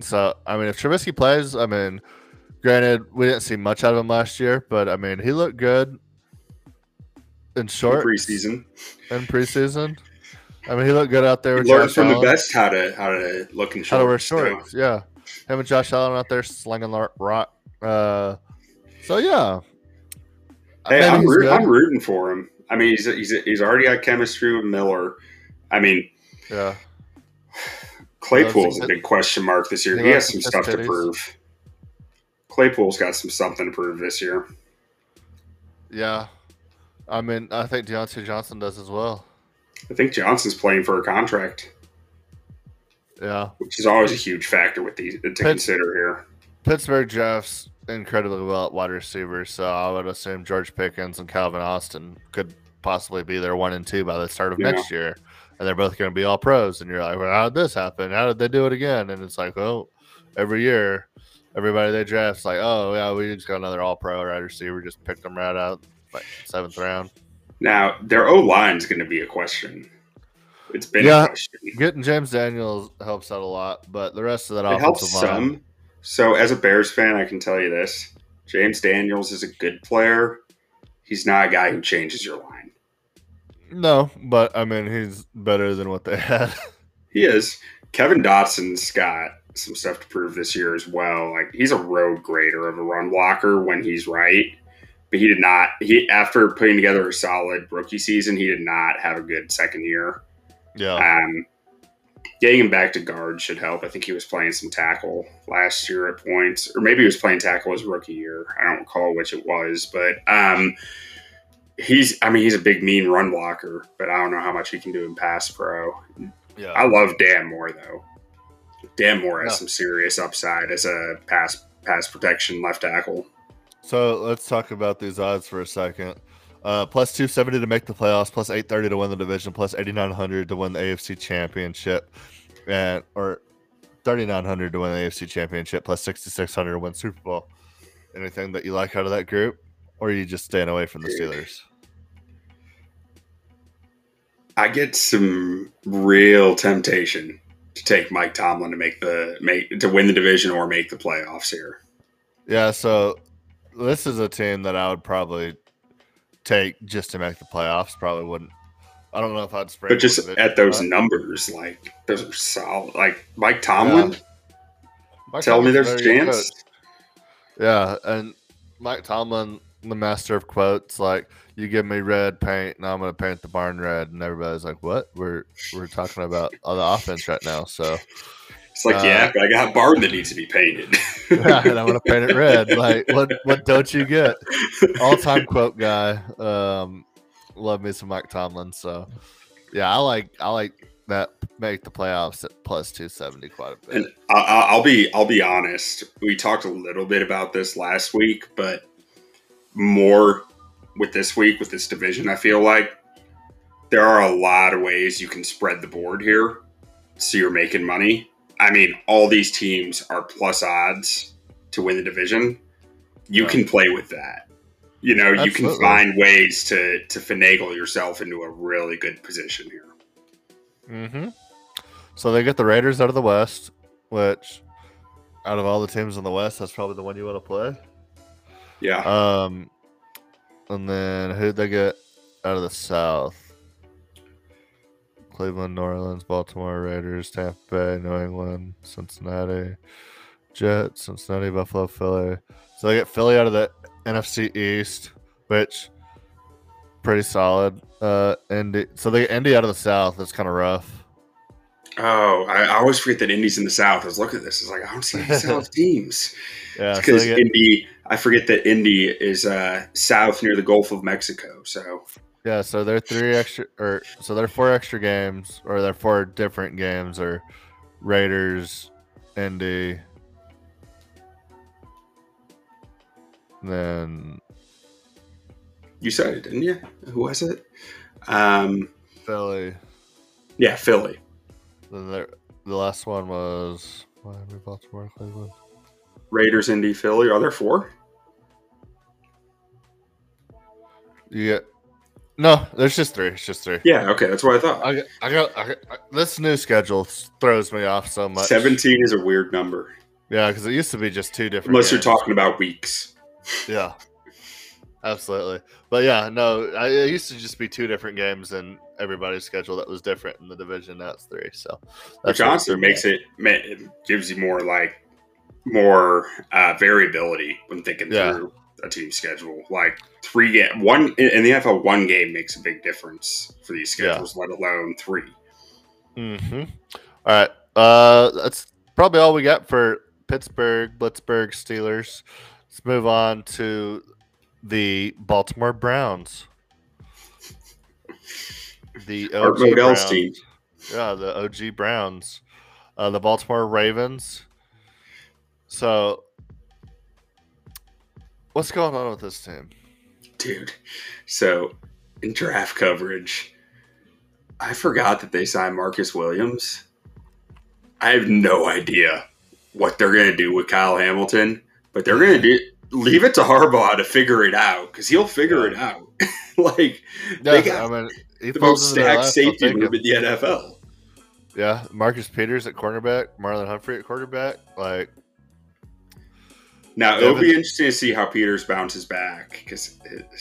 So, I mean, if Trubisky plays, I mean, granted, we didn't see much out of him last year, but, I mean, he looked good in short. In preseason. I mean, he looked good out there. He learned from the best how to look in shorts. How to wear shorts, yeah. Him and Josh Allen out there slinging rock. So, yeah. Hey, I'm rooting for him. I mean, he's already got chemistry with Miller. I mean, yeah. Claypool's a big question mark this year. He has some stuff to prove. Claypool's got something to prove this year. Yeah. I mean, I think Deontay Johnson does as well. I think Johnson's playing for a contract. Yeah. Which is always a huge factor with these to consider here. Pittsburgh drafts incredibly well at wide receivers, so I would assume George Pickens and Calvin Austin could possibly be their 1 and 2 by the start of next year. And they're both going to be all pros. And you're like, well, how did this happen? How did they do it again? And it's like, well, every year, everybody they draft's like, oh, yeah, we just got another all pro wide receiver. Just picked them right out, like 7th round. Now, their O-line is going to be a question. It's been a question. Getting James Daniels helps out a lot, but the rest of that offensive helps line. Some. So, as a Bears fan, I can tell you this. James Daniels is a good player. He's not a guy who changes your line. No, but, I mean, he's better than what they had. He is. Kevin Dotson's got some stuff to prove this year as well. Like, he's a road grader of a run blocker when he's right. But he did not. He after putting together a solid rookie season, he did not have a good second year. Yeah. Getting him back to guard should help. I think he was playing some tackle last year at points, or maybe he was playing tackle his rookie year. I don't recall which it was, but he's a big mean run blocker, but I don't know how much he can do in pass pro. Yeah. I love Dan Moore though. Dan Moore has some serious upside as a pass protection left tackle. So let's talk about these odds for a second. Plus 270 to make the playoffs, plus 830 to win the division, plus 8,900 to win the AFC championship, or 3,900 to win the AFC championship, plus 6,600 to win Super Bowl. Anything that you like out of that group, or are you just staying away from the Steelers? I get some real temptation to take Mike Tomlin to win the division or make the playoffs here. Yeah, so this is a team that I would probably take just to make the playoffs. Probably wouldn't. I don't know if I'd spread. But just at those numbers, like those are solid. Like Mike Tomlin, tell me there's a chance. Yeah, and Mike Tomlin, the master of quotes, like you give me red paint, now I'm going to paint the barn red, and everybody's like, "What? We're talking about the offense right now." So it's like, but I got a barn that needs to be painted. Yeah, and I'm going to paint it red. Like, what don't you get? All-time quote guy. Love me some Mike Tomlin. So, yeah, I like that make the playoffs at plus 270 quite a bit. And I'll be honest. We talked a little bit about this last week, but more with this week, with this division, I feel like there are a lot of ways you can spread the board here so you're making money. I mean, all these teams are plus odds to win the division. You can play with that. You know, absolutely. You can find ways to finagle yourself into a really good position here. Mm-hmm. So they get the Raiders out of the West, which out of all the teams in the West, that's probably the one you want to play. Yeah. And then who'd they get out of the South? Cleveland, New Orleans, Baltimore, Raiders, Tampa Bay, New England, Cincinnati, Jets, Cincinnati, Buffalo, Philly. So they get Philly out of the NFC East, which pretty solid. Indy. So they get Indy out of the South. That's kind of rough. Oh, I always forget that Indy's in the South. I was looking at this. It's like, I don't see any South teams. Yeah, because Indy, I forget that Indy is south near the Gulf of Mexico. So. Yeah, so they're 4 extra games, or they're 4 different games, or Raiders, Indy, then you said it, didn't you? Who was it? Philly. Yeah, Philly. Then the last one was Miami, Baltimore, Cleveland. Raiders, Indy, Philly. Are there 4? You get No, there's just three. It's just three. Yeah, okay, that's what I thought. This new schedule throws me off so much. 17 is a weird number. Yeah, because it used to be just two different. Unless games. You're talking about weeks. Yeah, absolutely. But yeah, no, it used to just be two different games and everybody's schedule that was different in the division. Now it's three. So that's which honestly makes it, it gives you more like variability when thinking through a team schedule. Like one in the NFL, one game makes a big difference for these schedules, let alone three. Mm-hmm. All right, that's probably all we got for Pittsburgh, Blitzburg, Steelers. Let's move on to the Baltimore Browns. The OG Browns. Team. Yeah, the OG Browns. The Baltimore Ravens. So, what's going on with this team? Dude, so in draft coverage, I forgot that they signed Marcus Williams. I have no idea what they're going to do with Kyle Hamilton, but they're going to leave it to Harbaugh to figure it out, because he'll figure it out. Like, they got the most stacked safety room in the NFL. Yeah, Marcus Peters at cornerback, Marlon Humphrey at quarterback. Like, now it'll be interesting to see how Peters bounces back, because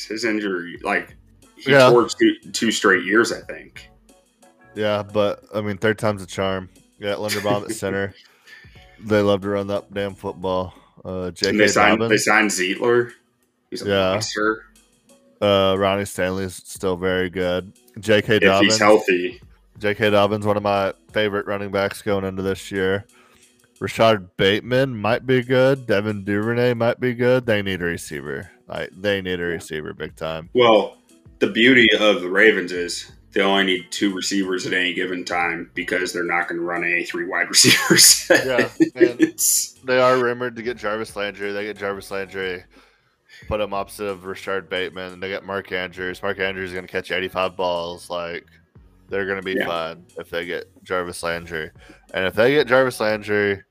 his injury, like, he tore two straight years, I think. Yeah, but I mean, third time's a charm. Yeah, Linderbaum at center. They love to run that damn football. And they signed Zietler. He's a monster. Ronnie Stanley is still very good. J.K. Dobbins. If he's healthy. J.K. Dobbins, one of my favorite running backs going into this year. Rashad Bateman might be good. Devin Duvernay might be good. They need a receiver. They need a receiver big time. Well, the beauty of the Ravens is they only need two receivers at any given time, because they're not going to run any three wide receivers. Yeah, they are rumored to get Jarvis Landry. They get Jarvis Landry, put him opposite of Rashard Bateman, and they get Mark Andrews. Mark Andrews is going to catch 85 balls. Like, they're going to be fine if they get Jarvis Landry. And if they get Jarvis Landry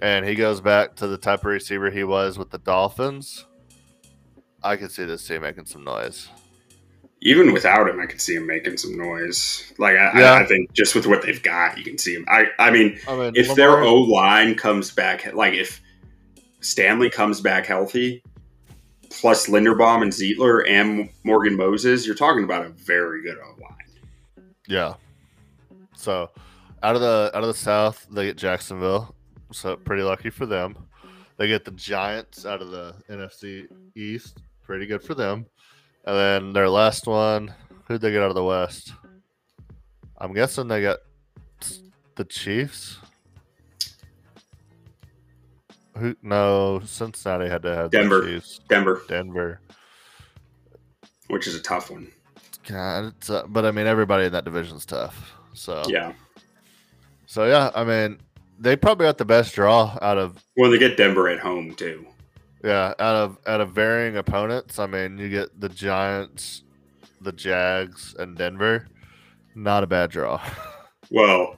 and he goes back to the type of receiver he was with the Dolphins, I could see this team making some noise. Even without him, I could see him making some noise. Like, I think just with what they've got, you can see him. I mean if their O-line comes back, like if Stanley comes back healthy, plus Linderbaum and Zietler and Morgan Moses, you're talking about a very good O-line. Yeah. So, out of the South, they get Jacksonville. So, pretty lucky for them. They get the Giants out of the NFC East. Pretty good for them. And then their last one, who'd they get out of the West? I'm guessing they got the Chiefs. Cincinnati had to have Denver. The Chiefs. Denver. Which is a tough one. God, but I mean, everybody in that division's tough. So yeah. So yeah, I mean, they probably got the best draw out of. Well, they get Denver at home too. Yeah, out of varying opponents. I mean, you get the Giants, the Jags, and Denver. Not a bad draw. Well,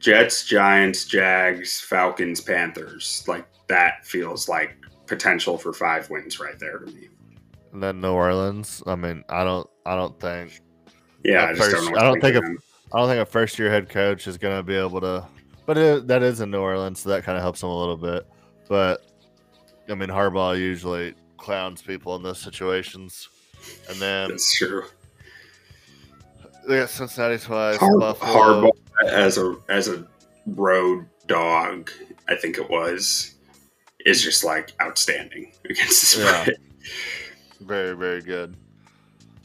Jets, Giants, Jags, Falcons, Panthers. Like, that feels like potential for 5 wins right there to me. And then New Orleans. I mean, I don't think. Yeah, I don't think a first year head coach is going to be able to. But that is in New Orleans, so that kind of helps them a little bit. But I mean, Harbaugh usually clowns people in those situations. And then that's true. They got Cincinnati twice. Harbaugh as a road dog, I think it was, is just like outstanding against the spread. Yeah. Very, very good.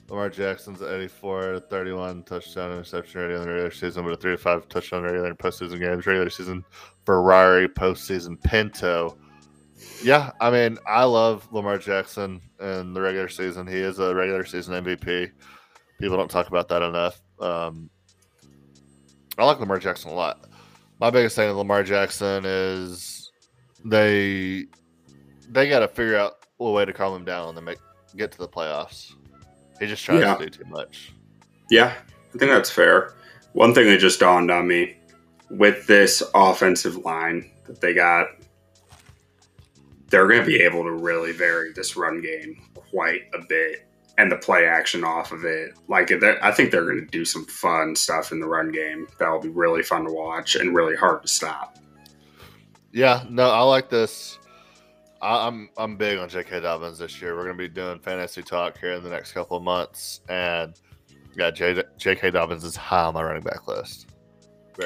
Lamar Jackson's at 84, 31 touchdown interception rating in the regular season, but a 3-5 touchdown rating in postseason games. Regular season Ferrari, postseason Pinto. Yeah, I mean, I love Lamar Jackson in the regular season. He is a regular season MVP. People don't talk about that enough. I like Lamar Jackson a lot. My biggest thing with Lamar Jackson is they got to figure out a way to calm him down and get to the playoffs. He just tries to do too much. Yeah, I think that's fair. One thing that just dawned on me with this offensive line that they got, they're going to be able to really vary this run game quite a bit and the play action off of it. Like, I think they're going to do some fun stuff in the run game. That'll be really fun to watch and really hard to stop. Yeah, no, I like this. I'm big on J.K. Dobbins this year. We're going to be doing fantasy talk here in the next couple of months. And, yeah, J.K. Dobbins is high on my running back list.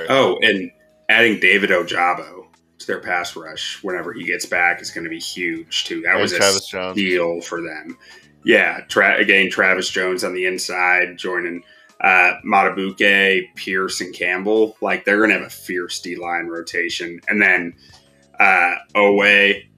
And adding David Ojabo to their pass rush whenever he gets back is going to be huge, too. That was a steal for them. Yeah, Travis Jones on the inside, joining Matabuke, Pierce, and Campbell. Like, they're going to have a fierce D-line rotation. And then Owe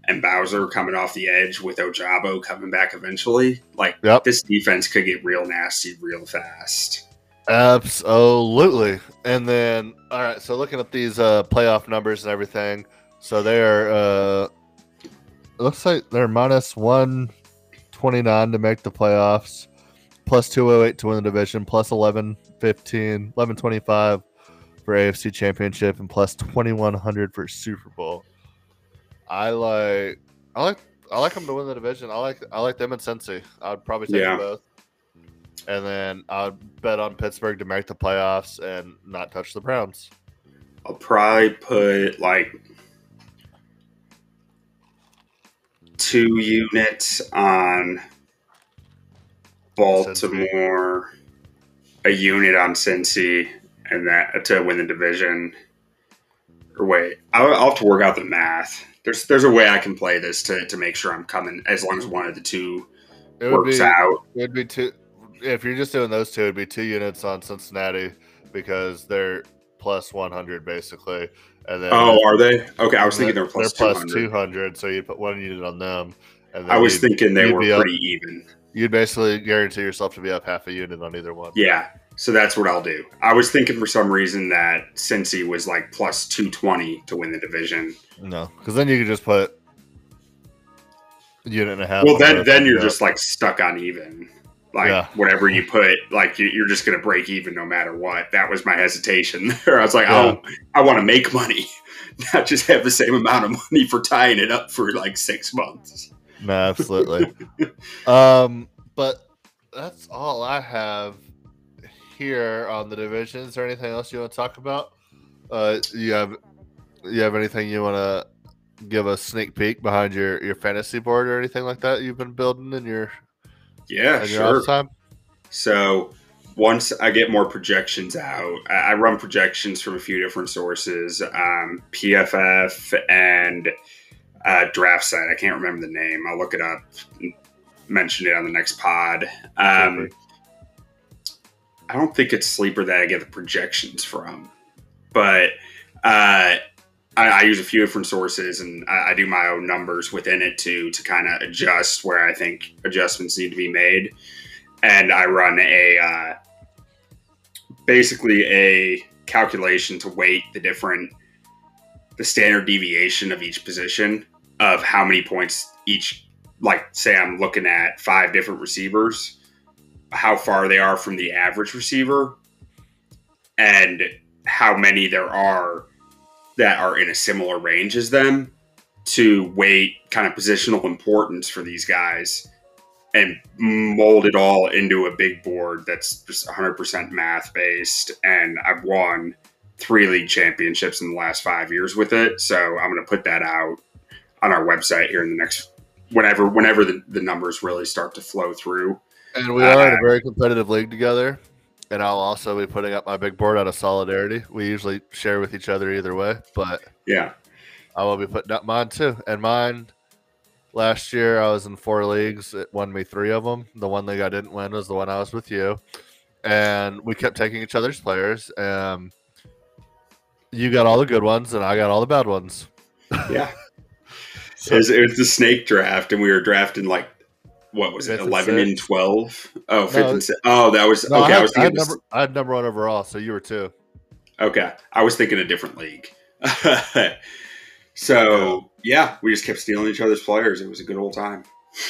and Bowser coming off the edge with Ojabo coming back eventually. Like, This defense could get real nasty real fast. Absolutely. And then, all right, so looking at these playoff numbers and everything, so they are it looks like they're minus -129 to make the playoffs, plus +208 to win the division, plus 1125 for AFC Championship, and plus 2100 for Super Bowl. I like them to win the division. I like them and Cincy. I'd probably take them both, and then I'd bet on Pittsburgh to make the playoffs and not touch the Browns. I'll probably put like 2 units on Baltimore, a unit on Cincy, and that to win the division. Or wait, I'll have to work out the math. There's a way I can play this to make sure I'm coming, as long as one of the two works out. It'd be 2. If you're just doing those 2, it'd be 2 units on Cincinnati because they're plus 100 basically. And then are they? Okay, I was thinking they're plus 200. Plus 200, so you put 1 unit on them. And then I was thinking they were pretty even. You'd basically guarantee yourself to be up half a unit on either one. Yeah, so that's what I'll do. I was thinking for some reason that Cincy was like plus 220 to win the division. No, because then you could just put a unit and a half. Well, then you're just like stuck on even. Like, whatever you put, like, you're just going to break even no matter what. That was my hesitation there. I was like, I want to make money, not just have the same amount of money for tying it up for, like, 6 months. No, absolutely. But that's all I have here on the division. Is there anything else you want to talk about? You have anything you want to give a sneak peek behind your fantasy board or anything like that you've been building in your... Yeah, sure. So once I get more projections out, I run projections from a few different sources, PFF and DraftSite. I can't remember the name. I'll look it up and mention it on the next pod. I don't think it's Sleeper that I get the projections from, but I use a few different sources, and I do my own numbers within it to kind of adjust where I think adjustments need to be made. And I run a calculation to weight the standard deviation of each position of how many points each, like say I'm looking at 5 different receivers, how far they are from the average receiver and how many there are that are in a similar range as them, to weight kind of positional importance for these guys and mold it all into a big board that's just 100% math based. And I've won 3 league championships in the last 5 years with it. So I'm going to put that out on our website here in the next, whenever the numbers really start to flow through. And we are in a very competitive league together. And I'll also be putting up my big board out of solidarity. We usually share with each other either way, but yeah, I will be putting up mine too. And mine, last year I was in 4 leagues. It won me 3 of them. The one league I didn't win was the one I was with you. And we kept taking each other's players. You got all the good ones and I got all the bad ones. Yeah. So it was the snake draft and we were drafting like, what was it, 11 and 12? Oh, 5th and 6th. Oh, that was... No, okay, I had number 1 overall, so you were 2. Okay. I was thinking a different league. So, yeah, we just kept stealing each other's players. It was a good old time.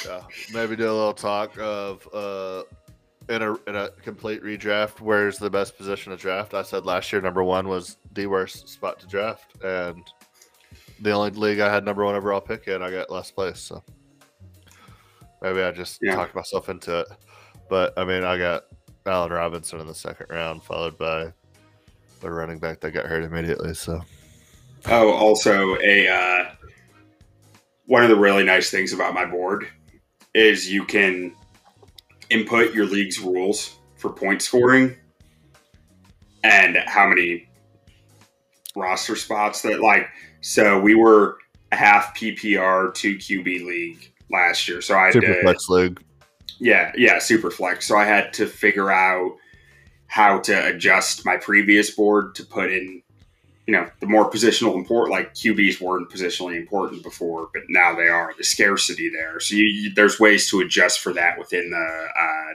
Yeah. Maybe do a little talk of, in a complete redraft, where's the best position to draft? I said last year number 1 was the worst spot to draft, and the only league I had number 1 overall pick in, I got last place, so... Maybe I just talked myself into it. But, I mean, I got Allen Robinson in the second round, followed by the running back that got hurt immediately. So, oh, also a one of the really nice things about my board is you can input your league's rules for point scoring and how many roster spots that, like, so we were a half PPR, 2 QB league last year. So I had super flex league. Yeah, super flex. So I had to figure out how to adjust my previous board to put in, you know, the more positional important, like QBs weren't positionally important before, but now they are, the scarcity there. So there's ways to adjust for that within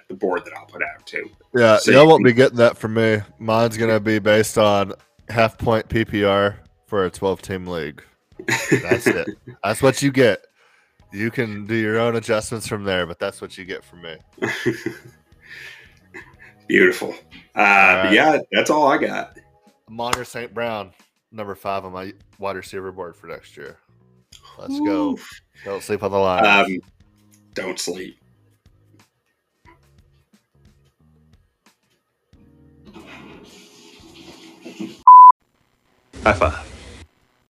the board that I'll put out too. Yeah, so y'all won't be getting that from me. Mine's going to be based on half point PPR for a 12-team league. That's it. That's what you get. You can do your own adjustments from there, but that's what you get from me. Beautiful. Right. But yeah, that's all I got. Monter St. Brown, number 5 on my wide receiver board for next year. Let's go. Don't sleep on the line. Don't sleep. High five.